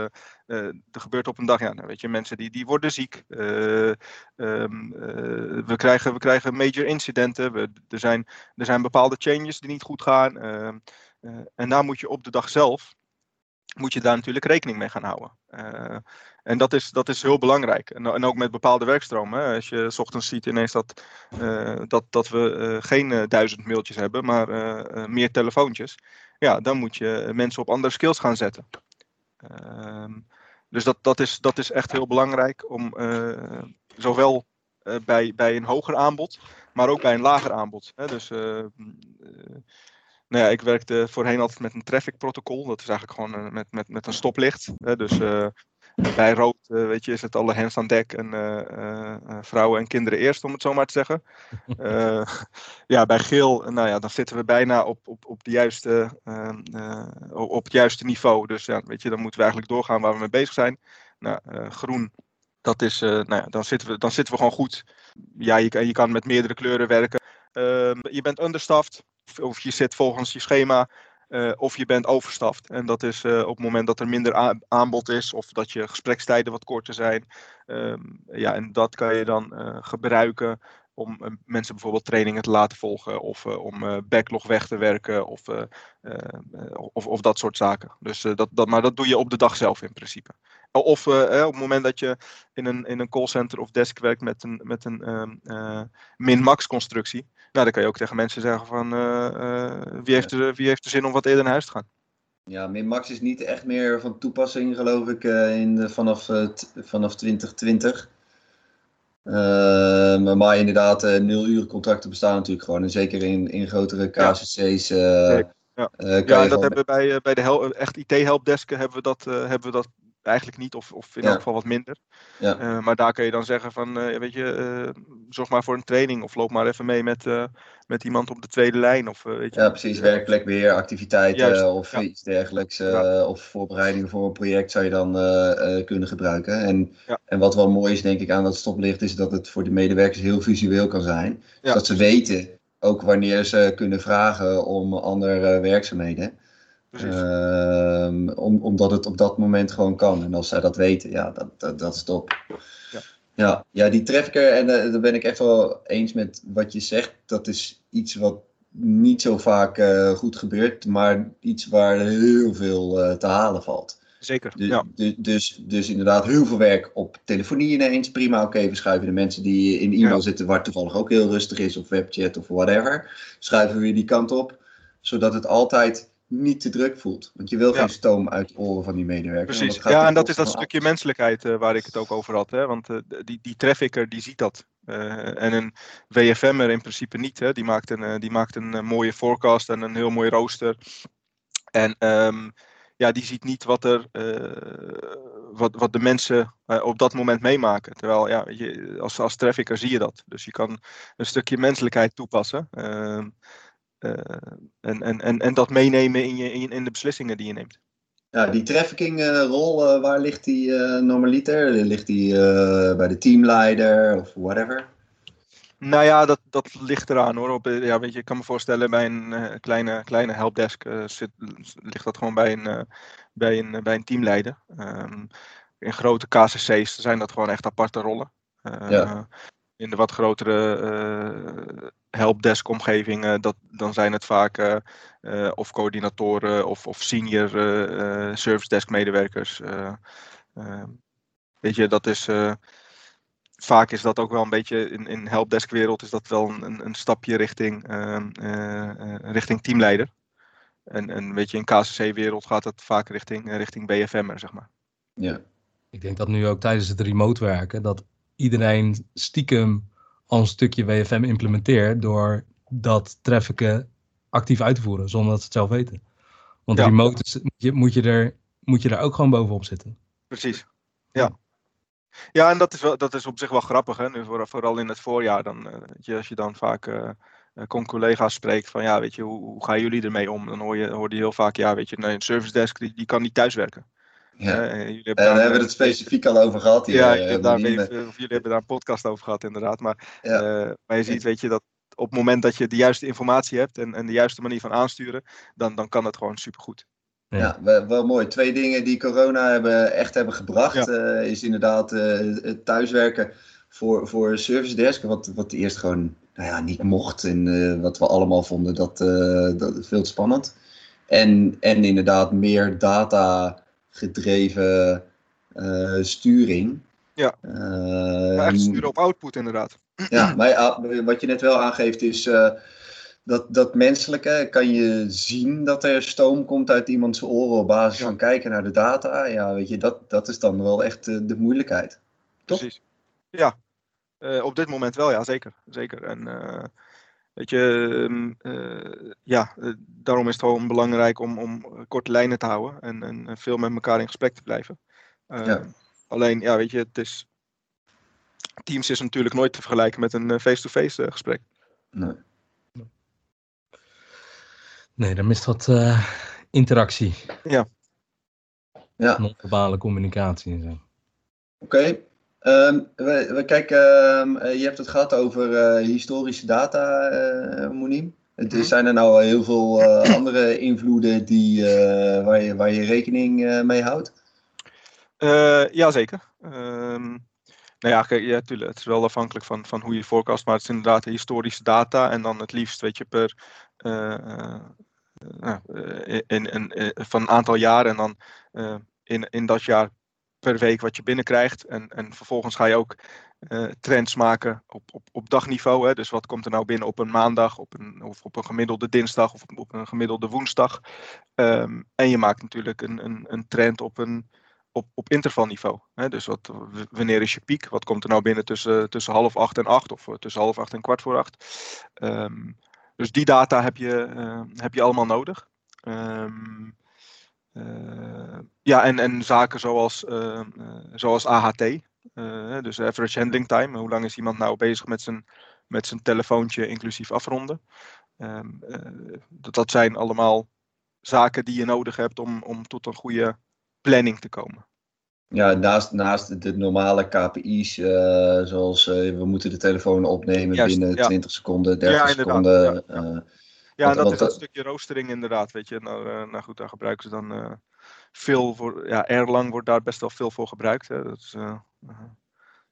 uh, er gebeurt op een dag, ja, nou, weet je, mensen die, die worden ziek. Uh, um, uh, we, krijgen, we krijgen major incidenten. We, er, zijn, er zijn bepaalde changes die niet goed gaan. Uh, Uh, en daar moet je op de dag zelf, moet je daar natuurlijk rekening mee gaan houden. Uh, en dat is, dat is heel belangrijk. En, en ook met bepaalde werkstromen. Hè. Als je 's ochtends ziet ineens dat, uh, dat, dat we uh, geen uh, duizend mailtjes hebben, maar uh, uh, meer telefoontjes. Ja, dan moet je mensen op andere skills gaan zetten. Uh, dus dat, dat, is, dat is echt heel belangrijk om uh, zowel... Uh, bij, bij een hoger aanbod, maar ook bij een lager aanbod. Hè. Dus... Uh, uh, Nou ja, ik werkte voorheen altijd met een traffic protocol. Dat is eigenlijk gewoon met, met, met een stoplicht. Dus uh, bij rood uh, weet je, is het alle hands aan dek en uh, uh, vrouwen en kinderen eerst, om het zo maar te zeggen. Uh, ja, bij geel, nou ja, dan zitten we bijna op, op, op, de juiste, uh, uh, op het juiste niveau. Dus ja, weet je, dan moeten we eigenlijk doorgaan waar we mee bezig zijn. Nou, uh, groen. Dat is, uh, nou ja, dan zitten we, dan zitten we gewoon goed. Ja, je, je kan met meerdere kleuren werken. Uh, je bent understaffed. Of je zit volgens je schema, uh, of je bent overstaffed. En dat is uh, op het moment dat er minder a- aanbod is, of dat je gesprekstijden wat korter zijn. Um, ja, en dat kan je dan uh, gebruiken om uh, mensen bijvoorbeeld trainingen te laten volgen, of uh, om uh, backlog weg te werken, of, uh, uh, of, of dat soort zaken. Dus, uh, dat, dat, maar dat doe je op de dag zelf in principe. Of uh, eh, op het moment dat je in een, in een callcenter of desk werkt met een, met een um, uh, min-max constructie. Nou, dan kan je ook tegen mensen zeggen van uh, uh, wie, heeft er, wie heeft er zin om wat eerder naar huis te gaan. Ja, min-max is niet echt meer van toepassing, geloof ik, uh, in de, vanaf, uh, t- vanaf twintig twintig. Uh, maar inderdaad, uh, nul uur contracten bestaan natuurlijk gewoon. En zeker in, in grotere K C C's uh, Ja, uh, ja dat hebben we bij, uh, bij de hel- echt I T-helpdesken hebben we dat, uh, hebben we dat eigenlijk niet, of, of in ja. elk geval wat minder. Ja. Uh, maar daar kun je dan zeggen van, uh, weet je, uh, zorg maar voor een training of loop maar even mee met, uh, met iemand op de tweede lijn. Of, uh, weet je. Ja, precies, werkplekbeheer, activiteiten Juist, of ja. iets dergelijks. Uh, ja. Of voorbereiding voor een project zou je dan uh, uh, kunnen gebruiken. En, ja. en wat wel mooi is, denk ik, aan dat stoplicht is dat het voor de medewerkers heel visueel kan zijn. Ja. Zodat ze weten ook wanneer ze kunnen vragen om andere werkzaamheden. Uh, om, omdat het op dat moment gewoon kan. En als zij dat weten, ja, dat, dat, dat is top. Ja, ja, ja die trafficker, en uh, daar ben ik echt wel eens met wat je zegt. Dat is iets wat niet zo vaak uh, goed gebeurt, maar iets waar heel veel uh, te halen valt. Zeker, dus, ja. Dus, dus, dus inderdaad heel veel werk op telefonie ineens. Prima, oké, okay, we schuiven de mensen die in e-mail ja. zitten, waar toevallig ook heel rustig is, of webchat of whatever. Schuiven we weer die kant op, zodat het altijd niet te druk voelt. Want je wil ja. geen stoom uit de oren van die medewerkers. Precies, dat gaat ja, en dat is dat stukje af. menselijkheid uh, waar ik het ook over had. Hè? Want uh, die, die trafficker, die ziet dat. Uh, en een W F M'er in principe niet. Hè? Die maakt een, uh, die maakt een uh, mooie forecast en een heel mooi rooster. En Um, Ja, die ziet niet wat, er, uh, wat, wat de mensen uh, op dat moment meemaken. Terwijl, ja, je, als, als trafficker zie je dat. Dus je kan een stukje menselijkheid toepassen. Uh, uh, en, en, en, en dat meenemen in, je, in, in de beslissingen die je neemt. Ja, die traffickingrol, uh, uh, waar ligt die uh, normaliter? Ligt die uh, bij de teamleider of whatever? Nou ja, dat, dat ligt eraan hoor. Op, ja, weet je, ik kan me voorstellen, bij een uh, kleine, kleine helpdesk uh, zit, ligt dat gewoon bij een, uh, bij een, bij een teamleider. Um, in grote K C C's zijn dat gewoon echt aparte rollen. Uh, ja. In de wat grotere uh, helpdesk-omgevingen, dat, dan zijn het vaak uh, uh, of coördinatoren of, of senior uh, uh, service desk-medewerkers. Uh, uh, weet je, dat is Uh, Vaak is dat ook wel een beetje, in, in helpdeskwereld is dat wel een, een stapje richting, uh, uh, richting teamleider. En, en weet je, in K C C-wereld gaat dat vaak richting, richting B F M'er, zeg maar. Ja. Ik denk dat nu ook tijdens het remote werken, dat iedereen stiekem al een stukje W F M implementeert door dat trafficken actief uit te voeren, zonder dat ze het zelf weten. Want ja. remote is, moet, je, moet, je er, moet je daar ook gewoon bovenop zitten. Precies, ja. Ja, en dat is, wel, dat is op zich wel grappig, hè? Nu, vooral in het voorjaar. Dan, uh, als je dan vaak uh, con collega's spreekt van, ja, weet je, hoe, hoe gaan jullie ermee om? Dan hoor je, hoor je heel vaak, ja, weet je, nee, een service desk die, die kan niet thuiswerken. Ja. Uh, en daar hebben we uh, het specifiek al over gehad. Hier, ja, uh, daar even, met... of jullie hebben daar een podcast over gehad, inderdaad. Maar, ja. uh, maar je ziet, weet je, dat op het moment dat je de juiste informatie hebt en, en de juiste manier van aansturen, dan, dan kan het gewoon supergoed. Ja, wel mooi. Twee dingen die corona hebben, echt hebben gebracht, ja. uh, is inderdaad uh, het thuiswerken voor, voor service desk, wat, wat eerst gewoon nou ja, niet mocht en uh, wat we allemaal vonden, dat, uh, dat veel te spannend. En, en inderdaad meer data-gedreven uh, sturing. Ja, uh, maar echt sturen op output inderdaad. Ja, maar uh, wat je net wel aangeeft is Uh, Dat, dat menselijke, kan je zien dat er stoom komt uit iemands oren op basis ja. van kijken naar de data? Ja, weet je, dat, dat is dan wel echt de moeilijkheid. Toch? Precies. Ja, uh, op dit moment wel, ja, zeker. Zeker. En uh, weet je, um, uh, ja, uh, daarom is het gewoon belangrijk om, om korte lijnen te houden en, en veel met elkaar in gesprek te blijven. Uh, ja. Alleen, ja, weet je, het is, Teams is natuurlijk nooit te vergelijken met een face-to-face uh, gesprek. Nee. Nee, er mist wat uh, interactie. Ja. ja. Non-verbale communicatie en zo. Oké. Okay. Um, we, we kijken, um, je hebt het gehad over uh, historische data, uh, Mounim. Het is, zijn er nou heel veel uh, andere invloeden die, uh, waar, je, waar je rekening uh, mee houdt? Uh, Jazeker. Um... Nou ja, kijk, ja, tuurlijk, het is wel afhankelijk van, van hoe je forecast, maar het is inderdaad historische data en dan het liefst, weet je, per uh, uh, in, in, in, van een aantal jaren en dan uh, in, in dat jaar per week wat je binnenkrijgt. En, en vervolgens ga je ook uh, trends maken op, op, op dagniveau. Hè? Dus wat komt er nou binnen op een maandag, op een, of op een gemiddelde dinsdag of op, op een gemiddelde woensdag. Um, en je maakt natuurlijk een, een, een trend op een Op, op intervalniveau. Hè? Dus wat, w- wanneer is je piek? Wat komt er nou binnen tussen, tussen half acht en acht? Of tussen half acht en kwart voor acht? Um, dus die data heb je, uh, heb je allemaal nodig. Um, uh, ja, en, en zaken zoals, uh, uh, zoals A H T, uh, dus average handling time. Hoe lang is iemand nou bezig met zijn, met zijn telefoontje, inclusief afronden? Um, uh, dat, dat zijn allemaal zaken die je nodig hebt om, om tot een goede planning te komen. Ja, naast, naast de normale K P I's, uh, zoals uh, we moeten de telefoon opnemen Juist, binnen ja. twintig seconden, dertig seconden. Ja, ja, ja. Uh, ja want, dat want, is dat uh, stukje roostering inderdaad, weet je. Nou, uh, nou goed, daar gebruiken ze dan uh, veel voor. Ja, Erlang wordt daar best wel veel voor gebruikt. Hè. Dat is, uh,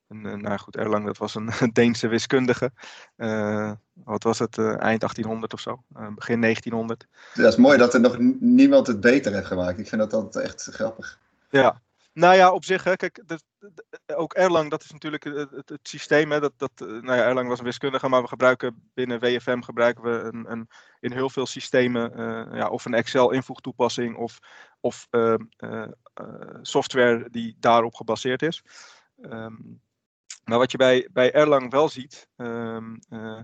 en, uh, nou goed, Erlang, dat was een Deense wiskundige. Uh, wat was het? Uh, eind achttienhonderd of zo? Uh, begin negentienhonderd. Ja, dat is mooi dat er nog niemand het beter heeft gemaakt. Ik vind dat altijd echt grappig. Ja. Nou ja, op zich, hè, kijk, de, de, ook Erlang, dat is natuurlijk het, het, het systeem. Hè, dat, dat, nou ja, Erlang was een wiskundige, maar we gebruiken binnen W F M gebruiken we een, een, in heel veel systemen uh, ja, of een Excel-invoegtoepassing of, of uh, uh, software die daarop gebaseerd is. Um, maar wat je bij, bij Erlang wel ziet, um, uh,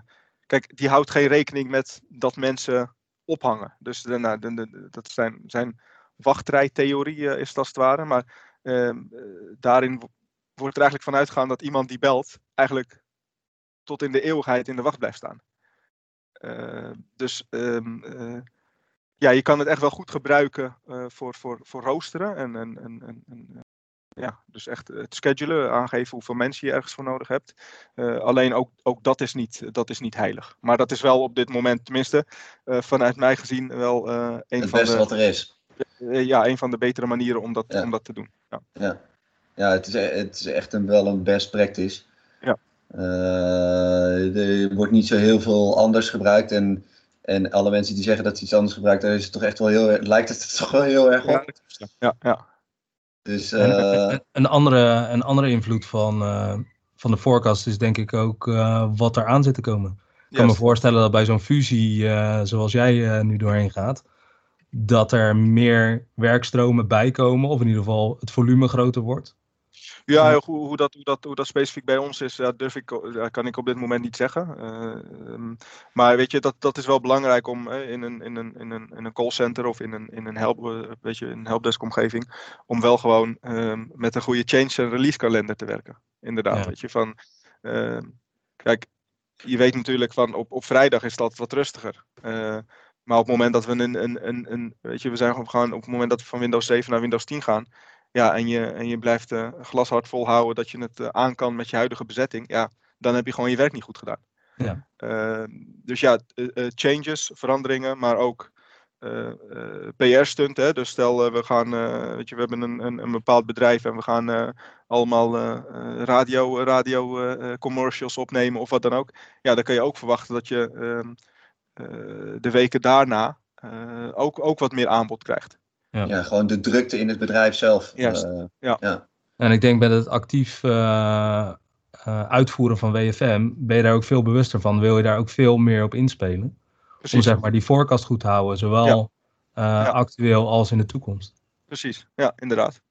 kijk, die houdt geen rekening met dat mensen ophangen. Dus de, nou, de, de, dat zijn, zijn wachtrijtheorie uh, is het als het ware, maar... Um, daarin wordt er eigenlijk van uitgegaan dat iemand die belt eigenlijk tot in de eeuwigheid in de wacht blijft staan. Uh, dus um, uh, ja, je kan het echt wel goed gebruiken uh, voor, voor, voor roosteren en, en, en, en ja, dus echt het schedulen, aangeven hoeveel mensen je ergens voor nodig hebt. Uh, alleen ook, ook dat, is niet, dat is niet heilig. Maar dat is wel op dit moment, tenminste uh, vanuit mij gezien, wel uh, een van de... Het beste wat er is. Ja, een van de betere manieren om dat, ja. om dat te doen. Ja, ja. ja het, is, het is echt een, wel een best practice. Ja. Uh, er wordt niet zo heel veel anders gebruikt. En, en alle mensen die zeggen dat ze iets anders gebruiken, daar is het toch echt wel heel, lijkt het toch wel heel erg op. Ja, ja, ja. Dus, uh... en, een, andere, een andere invloed van, uh, van de forecast is denk ik ook uh, wat er aan zit te komen. Ik kan yes. me voorstellen dat bij zo'n fusie uh, zoals jij uh, nu doorheen gaat, dat er meer werkstromen bijkomen, of in ieder geval het volume groter wordt? Ja, hoe, hoe, dat, hoe, dat, hoe dat specifiek bij ons is, dat durf ik, dat kan ik op dit moment niet zeggen. Uh, maar weet je, dat, dat is wel belangrijk om in een, in een, in een, in een callcenter of in een, in een, help, weet je, een helpdeskomgeving, om wel gewoon um, met een goede change- en release-kalender te werken. Inderdaad, ja. weet je, van... Uh, kijk, je weet natuurlijk van op, op vrijdag is dat wat rustiger. Uh, Maar op het moment dat we een, een, een, een weet je, we zijn gewoon op het moment dat we van Windows zeven naar Windows tien gaan, ja, en je, en je blijft uh, glashard volhouden dat je het uh, aan kan met je huidige bezetting, ja, dan heb je gewoon je werk niet goed gedaan. Ja. Uh, dus ja, uh, uh, changes, veranderingen, maar ook uh, uh, P R-stunt, hè? Dus stel uh, we gaan, uh, weet je, we hebben een, een, een bepaald bedrijf en we gaan uh, allemaal uh, radio, radio uh, commercials opnemen of wat dan ook. Ja, dan kun je ook verwachten dat je uh, Uh, de weken daarna uh, ook, ook wat meer aanbod krijgt. Ja. ja, gewoon de drukte in het bedrijf zelf. Yes. Uh, ja. ja. En ik denk bij het actief uh, uh, uitvoeren van W F M ben je daar ook veel bewuster van. Wil je daar ook veel meer op inspelen? Precies. Om zeg maar die forecast goed te houden, zowel ja. Uh, ja. actueel als in de toekomst. Precies, ja, inderdaad.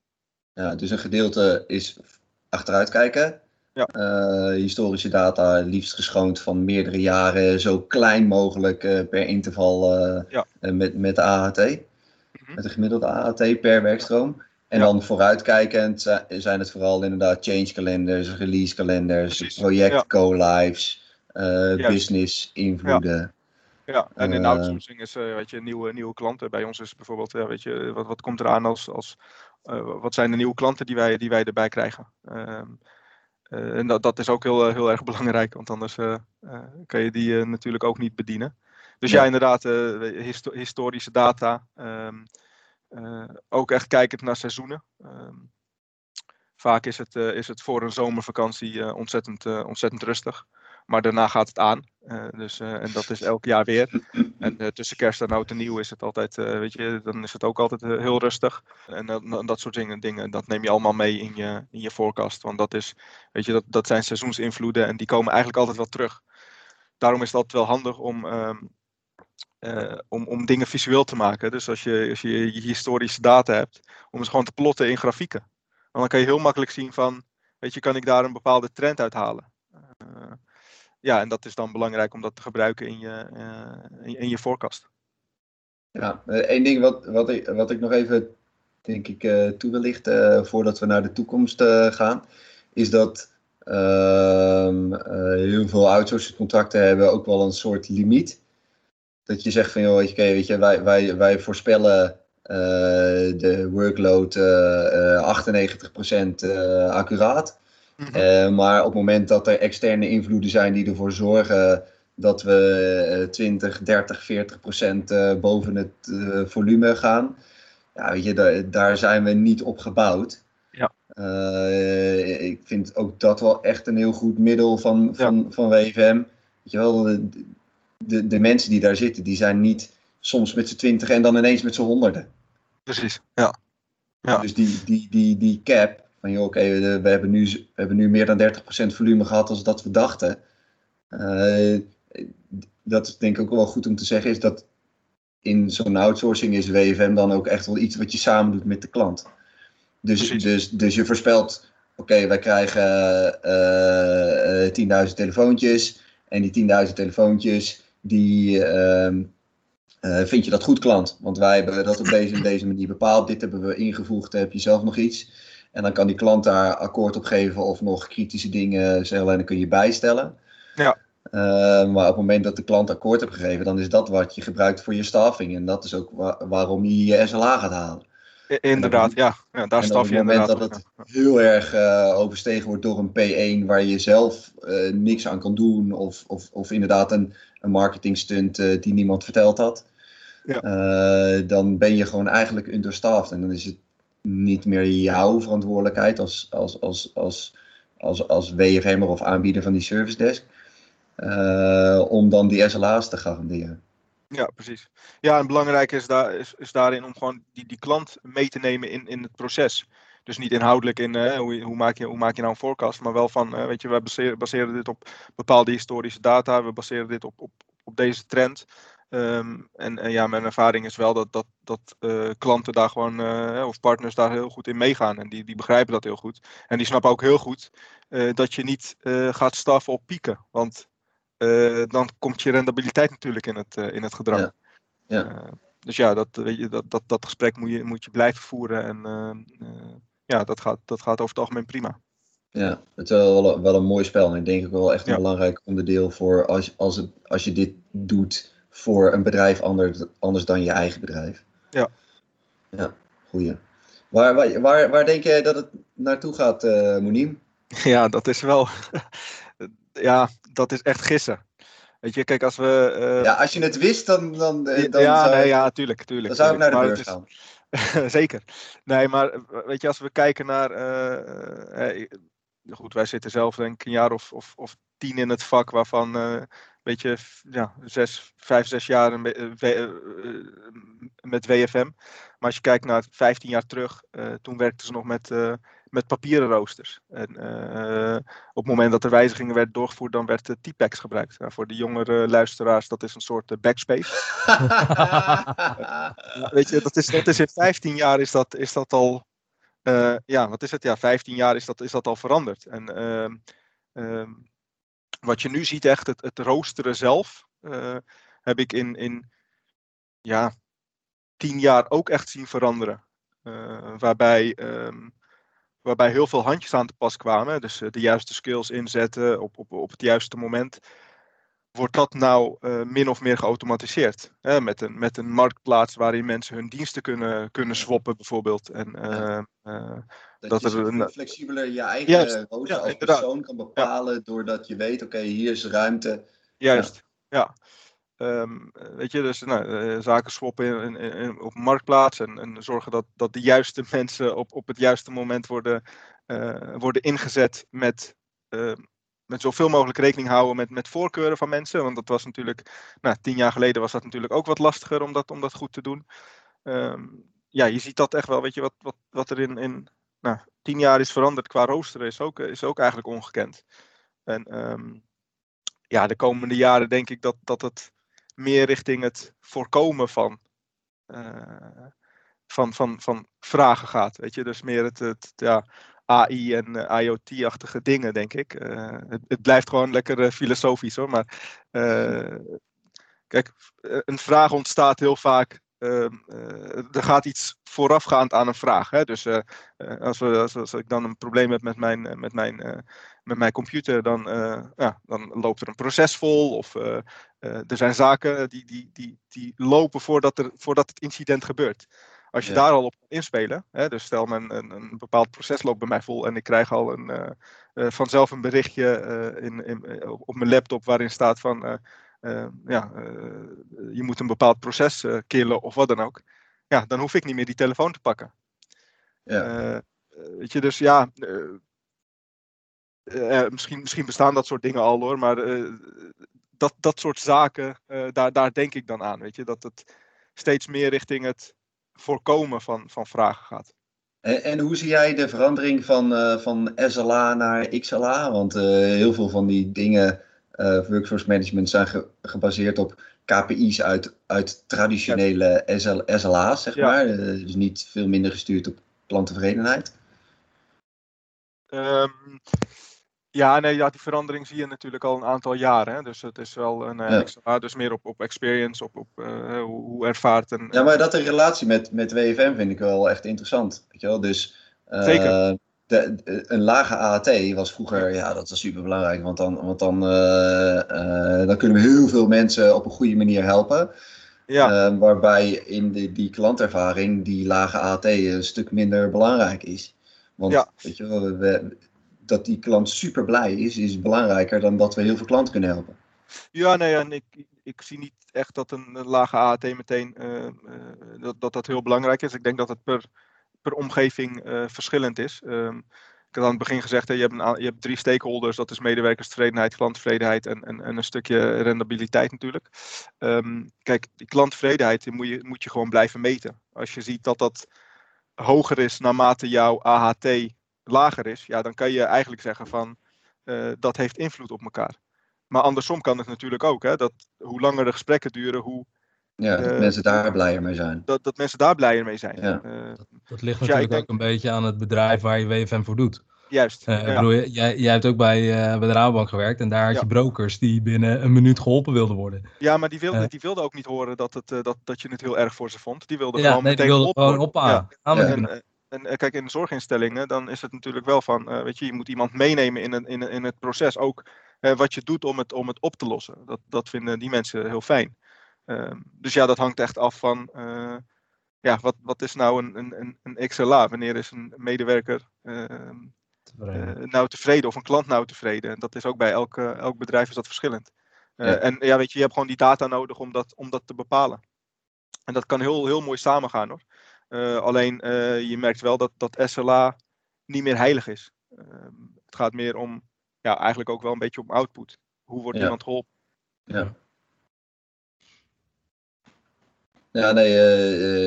Ja, dus een gedeelte is achteruitkijken. Ja. Uh, historische data, liefst geschoond van meerdere jaren, zo klein mogelijk uh, per interval uh, ja. uh, met, met de A H T, mm-hmm. met de gemiddelde A H T per werkstroom. En ja. dan vooruitkijkend uh, zijn het vooral inderdaad change kalenders, release kalenders, project ja. go-lives, uh, yes. business invloeden. Ja. Ja, en in outsourcing is uh, weet je, nieuwe, nieuwe klanten. Bij ons is bijvoorbeeld, ja, weet je, wat, wat komt eraan als, als uh, wat zijn de nieuwe klanten die wij, die wij erbij krijgen? Um, Uh, en dat, dat is ook heel, heel erg belangrijk, want anders uh, uh, kan je die uh, natuurlijk ook niet bedienen. Dus ja, ja inderdaad, uh, histo- historische data, um, uh, ook echt kijkend naar seizoenen. Um, vaak is het, uh, is het voor een zomervakantie uh, ontzettend, uh, ontzettend rustig, maar daarna gaat het aan. Uh, dus, uh, en dat is elk jaar weer. En uh, tussen kerst en oud en nieuw is het altijd, uh, weet je, dan is het ook altijd uh, heel rustig. En uh, dat soort dingen, dingen, dat neem je allemaal mee in je, in je forecast. Want dat is, weet je, dat, dat zijn seizoensinvloeden en die komen eigenlijk altijd wel terug. Daarom is dat wel handig om, um, uh, om, om dingen visueel te maken. Dus als je, als je je historische data hebt, om ze gewoon te plotten in grafieken. Want dan kan je heel makkelijk zien van, weet je, kan ik daar een bepaalde trend uithalen? Uh, Ja, en dat is dan belangrijk om dat te gebruiken in je, uh, in, in je forecast. Ja, één ding wat, wat, ik, wat ik nog even denk ik, uh, toe wil lichten uh, voordat we naar de toekomst uh, gaan, is dat uh, uh, heel veel outsourcingcontracten hebben ook wel een soort limiet. Dat je zegt van joh, weet je, weet je, wij, wij, wij voorspellen uh, de workload uh, uh, achtennegentig procent uh, accuraat. Mm-hmm. uh, maar op het moment dat er externe invloeden zijn die ervoor zorgen dat we twintig, dertig, veertig procent boven het uh, volume gaan. Ja, weet je, daar, daar zijn we niet op gebouwd. Ja. Uh, ik vind ook dat wel echt een heel goed middel van, van, ja. van W F M. Weet je wel, de, de, de mensen die daar zitten, die zijn niet soms met z'n twintig en dan ineens met z'n honderden. Precies, ja. ja. Dus die, die, die, die cap van, joh, oké, okay, we, we hebben nu, we hebben nu meer dan dertig procent volume gehad als dat we dachten. Uh, dat is denk ik ook wel goed om te zeggen, is dat in zo'n outsourcing is W F M dan ook echt wel iets wat je samen doet met de klant. Dus, dus, dus je voorspelt, oké, okay, wij krijgen uh, uh, tienduizend telefoontjes en die tienduizend telefoontjes, die uh, uh, vind je dat goed, klant? Want wij hebben dat op deze en deze manier bepaald, dit hebben we ingevoegd, heb je zelf nog iets? En dan kan die klant daar akkoord op geven of nog kritische dingen zeggen en dan kun je bijstellen. Ja. Uh, maar op het moment dat de klant akkoord hebt gegeven, dan is dat wat je gebruikt voor je staffing. En dat is ook wa- waarom je je S L A gaat halen. Inderdaad, op, ja. ja. Daar staf je inderdaad. Op het moment dat het heel erg uh, overstegen wordt door een P één waar je zelf uh, niks aan kan doen. Of, of, of inderdaad een, een marketing stunt uh, die niemand verteld had. Ja. Uh, dan ben je gewoon eigenlijk understaffed. En dan is het niet meer jouw verantwoordelijkheid als, als, als, als, als, als W F M'er of aanbieder van die service desk. Uh, om dan die S L A's te garanderen. Ja, precies. Ja, en belangrijk is, daar, is, is daarin om gewoon die, die klant mee te nemen in, in het proces. Dus niet inhoudelijk in uh, hoe, hoe, maak je, hoe maak je nou een forecast, maar wel van, uh, weet je, we baseren, baseren dit op bepaalde historische data, we baseren dit op, op, op deze trend. Um, en, en ja, mijn ervaring is wel dat, dat, dat uh, klanten daar gewoon, uh, of partners daar heel goed in meegaan. En die, die begrijpen dat heel goed. En die snappen ook heel goed uh, dat je niet uh, gaat staffen op pieken. Want Uh, dan komt je rendabiliteit natuurlijk in het, uh, in het gedrang. Ja. Ja. Uh, dus ja, dat, weet je, dat, dat, dat gesprek moet je, moet je blijven voeren. En uh, uh, ja, dat gaat, dat gaat over het algemeen prima. Ja, het is wel, wel een mooi spel. En ik denk ook wel echt een ja. belangrijk onderdeel voor als, als, het, als je dit doet voor een bedrijf anders, anders dan je eigen bedrijf. Ja. Ja, goeie. Waar, waar, waar, waar denk jij dat het naartoe gaat, uh, Mounim? Ja, dat is wel... Ja, dat is echt gissen. Weet je, kijk, als we... Uh... Ja, als je het wist, dan... dan, dan ja, zou... nee, ja, tuurlijk, tuurlijk. Dan zou ik naar de beurs gaan. Is... Zeker. Nee, maar weet je, als we kijken naar... Uh, uh, goed, wij zitten zelf denk ik een jaar of, of, of tien in het vak, waarvan uh, weet je, ja, zes, vijf, zes jaar met, uh, met W F M. Maar als je kijkt naar vijftien jaar terug, uh, toen werkten ze nog met... Uh, met papieren roosters. En, uh, op het moment dat er wijzigingen werden doorgevoerd, dan werd uh, T-Packs gebruikt. Nou, voor de jongere luisteraars, dat is een soort uh, backspace. uh, weet je, dat is, dat is in vijftien jaar is dat, is dat al... Uh, ja, wat is het? Ja, vijftien jaar is dat, is dat al veranderd. En uh, uh, wat je nu ziet, echt het, het roosteren zelf, uh, heb ik in, in ja, tien jaar ook echt zien veranderen. Uh, waarbij... Um, Waarbij heel veel handjes aan te pas kwamen. Dus de juiste skills inzetten op, op, op het juiste moment. Wordt dat nou uh, min of meer geautomatiseerd? Hè? Met, een, met een marktplaats waarin mensen hun diensten kunnen, kunnen swappen bijvoorbeeld. En, uh, uh, dat dat er een flexibeler je eigen rooster ja, als inderdaad. persoon kan bepalen. Ja. Doordat je weet, oké, okay, hier is ruimte. Juist, ja. ja. Um, weet je, dus nou, uh, zaken swappen in, in, in, op marktplaats en, en zorgen dat, dat de juiste mensen op, op het juiste moment worden, uh, worden ingezet met, uh, met zoveel mogelijk rekening houden met, met voorkeuren van mensen. Want dat was natuurlijk, nou, tien jaar geleden was dat natuurlijk ook wat lastiger om dat, om dat goed te doen. Um, ja, je ziet dat echt wel, weet je, wat, wat, wat er in, in nou, tien jaar is veranderd qua roosteren is ook, is ook eigenlijk ongekend. En um, ja, de komende jaren denk ik dat, dat het meer richting het voorkomen van, uh, van, van, van vragen gaat. Weet je? Dus meer het, het ja, A I en uh, I O T-achtige dingen, denk ik. Uh, het, het blijft gewoon lekker uh, filosofisch hoor. Maar uh, kijk, een vraag ontstaat heel vaak Uh, uh, er gaat iets voorafgaand aan een vraag. Hè? Dus uh, uh, als, we, als, als ik dan een probleem heb met mijn, uh, met mijn, uh, met mijn computer, dan, uh, ja, dan loopt er een proces vol. Of uh, uh, er zijn zaken die, die, die, die lopen voordat, er, voordat het incident gebeurt. Als je ja. daar al op inspelen, hè, dus stel men, een, een bepaald proces loopt bij mij vol en ik krijg al een, uh, uh, vanzelf een berichtje uh, in, in, op mijn laptop waarin staat van... Uh, Uh, ja, uh, je moet een bepaald proces uh, killen of wat dan ook. Ja, dan hoef ik niet meer die telefoon te pakken. Ja. Uh, weet je, dus ja, uh, uh, misschien, misschien bestaan dat soort dingen al hoor, maar uh, dat, dat soort zaken, uh, daar, daar denk ik dan aan. Weet je, dat het steeds meer richting het voorkomen van, van vragen gaat. En, en hoe zie jij de verandering van, uh, van S L A naar X L A? Want uh, heel veel van die dingen... Uh, workforce management zijn ge gebaseerd op K P I's uit, uit traditionele ja. S L, S L A's, zeg ja. maar. Uh, dus niet veel minder gestuurd op klanttevredenheid. Um, ja, nee, ja, die verandering zie je natuurlijk al een aantal jaren. Hè? Dus het is wel een uh, ja. X L A, dus meer op, op experience, op, op uh, hoe, hoe ervaart een... Ja, maar dat in relatie met, met W F M vind ik wel echt interessant. Weet je wel? Dus, uh, Zeker. De, de, een lage A H T was vroeger, ja, dat was super belangrijk, want dan, want dan, uh, uh, dan kunnen we heel veel mensen op een goede manier helpen. Ja. Uh, waarbij in de, die klantervaring die lage A H T een stuk minder belangrijk is. Want ja. weet je, we, we, dat die klant super blij is, is belangrijker dan dat we heel veel klanten kunnen helpen. Ja, nee, en ik, ik zie niet echt dat een, een lage A H T meteen uh, uh, dat, dat dat heel belangrijk is. Ik denk dat het per per omgeving uh, verschillend is. Um, ik had aan het begin gezegd, hè, je, hebt een, je hebt drie stakeholders, dat is medewerkerstevredenheid, klanttevredenheid en, en, en een stukje rendabiliteit natuurlijk. Um, kijk, die klanttevredenheid die moet, je, moet je gewoon blijven meten. Als je ziet dat dat hoger is naarmate jouw A H T lager is, ja, dan kan je eigenlijk zeggen van, uh, dat heeft invloed op elkaar. Maar andersom kan het natuurlijk ook, hè, dat hoe langer de gesprekken duren, hoe... Ja, dat uh, mensen daar blijer mee zijn. Dat, dat mensen daar blijer mee zijn. Ja. Uh, dat, dat ligt dus natuurlijk ja, ook denk... een beetje aan het bedrijf waar je W F M voor doet. Juist. Uh, ja. Ik bedoel, jij, jij hebt ook bij, uh, bij de Rabobank gewerkt en daar had ja. je brokers die binnen een minuut geholpen wilden worden. Ja, maar die wilden uh, wilde ook niet horen dat, het, uh, dat, dat je het heel erg voor ze vond. Die wilden ja, gewoon nee, meteen die wilden gewoon op aan. Ja. Ja. En, en, en kijk, in de zorginstellingen dan is het natuurlijk wel van, uh, weet je, je moet iemand meenemen in, een, in, in het proces. Ook uh, wat je doet om het, om het op te lossen. Dat, dat vinden die mensen heel fijn. Um, dus ja, dat hangt echt af van, uh, ja, wat, wat is nou een, een, een X L A? Wanneer is een medewerker uh, tevreden. Uh, nou tevreden of een klant nou tevreden? En dat is ook bij elk, uh, elk bedrijf is dat verschillend. Uh, ja. En ja, weet je, je hebt gewoon die data nodig om dat, om dat te bepalen. En dat kan heel, heel mooi samengaan hoor. Uh, alleen, uh, je merkt wel dat, dat S L A niet meer heilig is. Uh, het gaat meer om, ja, eigenlijk ook wel een beetje om output. Hoe wordt ja. iemand geholpen? Ja. Ja, nee,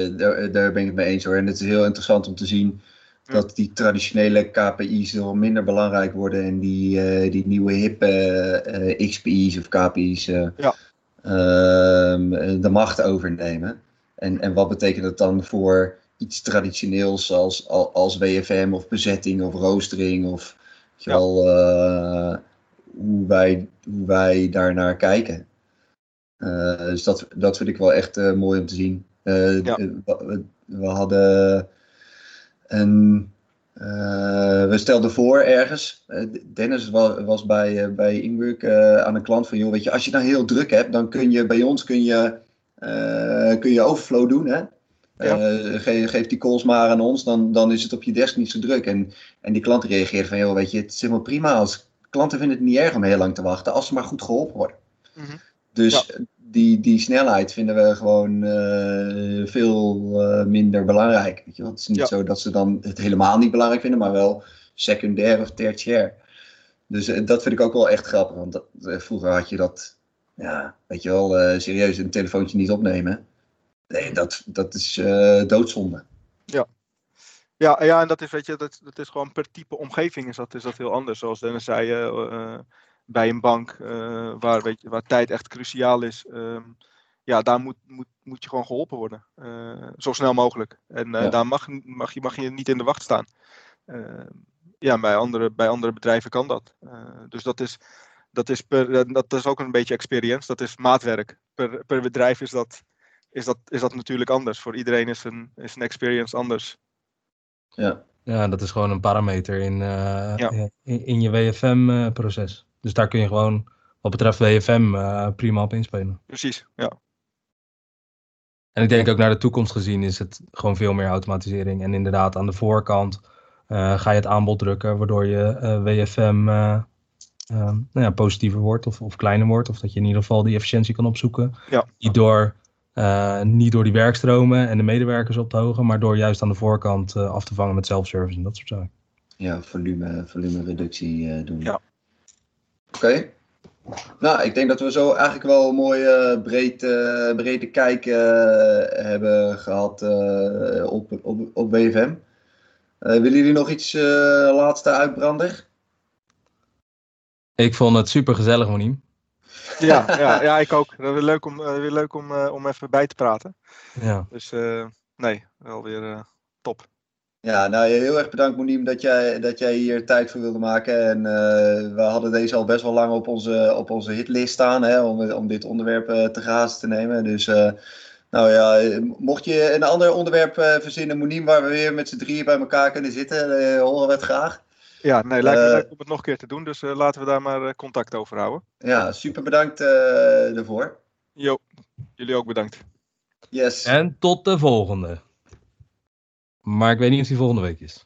uh, daar, daar ben ik het mee eens hoor. En het is heel interessant om te zien dat die traditionele K P I's wel minder belangrijk worden. En die, uh, die nieuwe hippe uh, uh, X P I's of K P I's uh, ja. uh, de macht overnemen. En, en wat betekent dat dan voor iets traditioneels als, als W F M of bezetting of roostering of ja. wel, uh, hoe, wij, hoe wij daarnaar kijken. Uh, dus dat, dat vind ik wel echt uh, mooi om te zien. Uh, ja. we, we hadden een, uh, we stelden voor ergens. Uh, Dennis was, was bij, uh, bij Inwerk uh, aan een klant van, joh, weet je, als je dan heel druk hebt, dan kun je bij ons kun je, uh, kun je overflow doen. Hè? Ja. Uh, ge, geef die calls maar aan ons, dan, dan is het op je desk niet zo druk. En, en die klant reageerde van, joh, weet je, het is helemaal prima. Als klanten vinden het niet erg om heel lang te wachten, als ze maar goed geholpen worden. Mm-hmm. Dus ja. die, die snelheid vinden we gewoon uh, veel uh, minder belangrijk. Weet je wel? Het is niet ja. zo dat ze dan het helemaal niet belangrijk vinden, maar wel secundair of tertiair. Dus uh, dat vind ik ook wel echt grappig. Want dat, uh, vroeger had je dat, ja, weet je wel, uh, serieus een telefoontje niet opnemen. Nee, dat, dat is uh, doodzonde. Ja. Ja, ja, en dat is, weet je, dat, dat is gewoon per type omgeving is dat, is dat heel anders. Zoals Dennis zei... Uh, uh, bij een bank uh, waar, weet je, waar tijd echt cruciaal is. Um, ja, daar moet, moet, moet je gewoon geholpen worden. Uh, zo snel mogelijk. En uh, ja. daar mag, mag, je, mag je niet in de wacht staan. Uh, ja, bij andere, bij andere bedrijven kan dat. Uh, dus dat is, dat, is per, dat is ook een beetje experience. Dat is maatwerk. Per, per bedrijf is dat, is dat, is dat natuurlijk anders. Voor iedereen is een, is een experience anders. Ja. Ja, dat is gewoon een parameter in, uh, ja. in, in je W F M-proces. Uh, dus daar kun je gewoon, wat betreft W F M, uh, prima op inspelen. Precies, ja. En ik denk ook naar de toekomst gezien is het gewoon veel meer automatisering. En inderdaad, aan de voorkant uh, ga je het aanbod drukken, waardoor je uh, W F M uh, uh, nou ja, positiever wordt of, of kleiner wordt. Of dat je in ieder geval die efficiëntie kan opzoeken. Ja. Die door... Uh, niet door die werkstromen en de medewerkers op te hogen, maar door juist aan de voorkant uh, af te vangen met self-service en dat soort zaken. Ja, volume, volume reductie uh, doen. Ja. Oké. Okay. Nou, ik denk dat we zo eigenlijk wel een mooie uh, breed, uh, brede kijk uh, hebben gehad uh, op, op, op W F M. Uh, willen jullie nog iets uh, laatste uitbrander? Ik vond het super gezellig, Mounim. Ja, ja, ja, ik ook. Weer leuk om, weer leuk om, uh, om even bij te praten. Ja. Dus uh, nee, wel weer uh, top. Ja, nou heel erg bedankt Mounim dat jij, dat jij hier tijd voor wilde maken. En uh, we hadden deze al best wel lang op onze, op onze hitlist staan, hè, om, om dit onderwerp uh, te grazen te nemen. Dus uh, nou ja, mocht je een ander onderwerp uh, verzinnen, Mounim, waar we weer met z'n drieën bij elkaar kunnen zitten, uh, horen we het graag. Ja, nee, lijkt me leuk om het nog een keer te doen, dus uh, laten we daar maar uh, contact over houden. Ja, super bedankt uh, daarvoor. Jo, jullie ook bedankt. Yes. En tot de volgende. Maar ik weet niet of die volgende week is.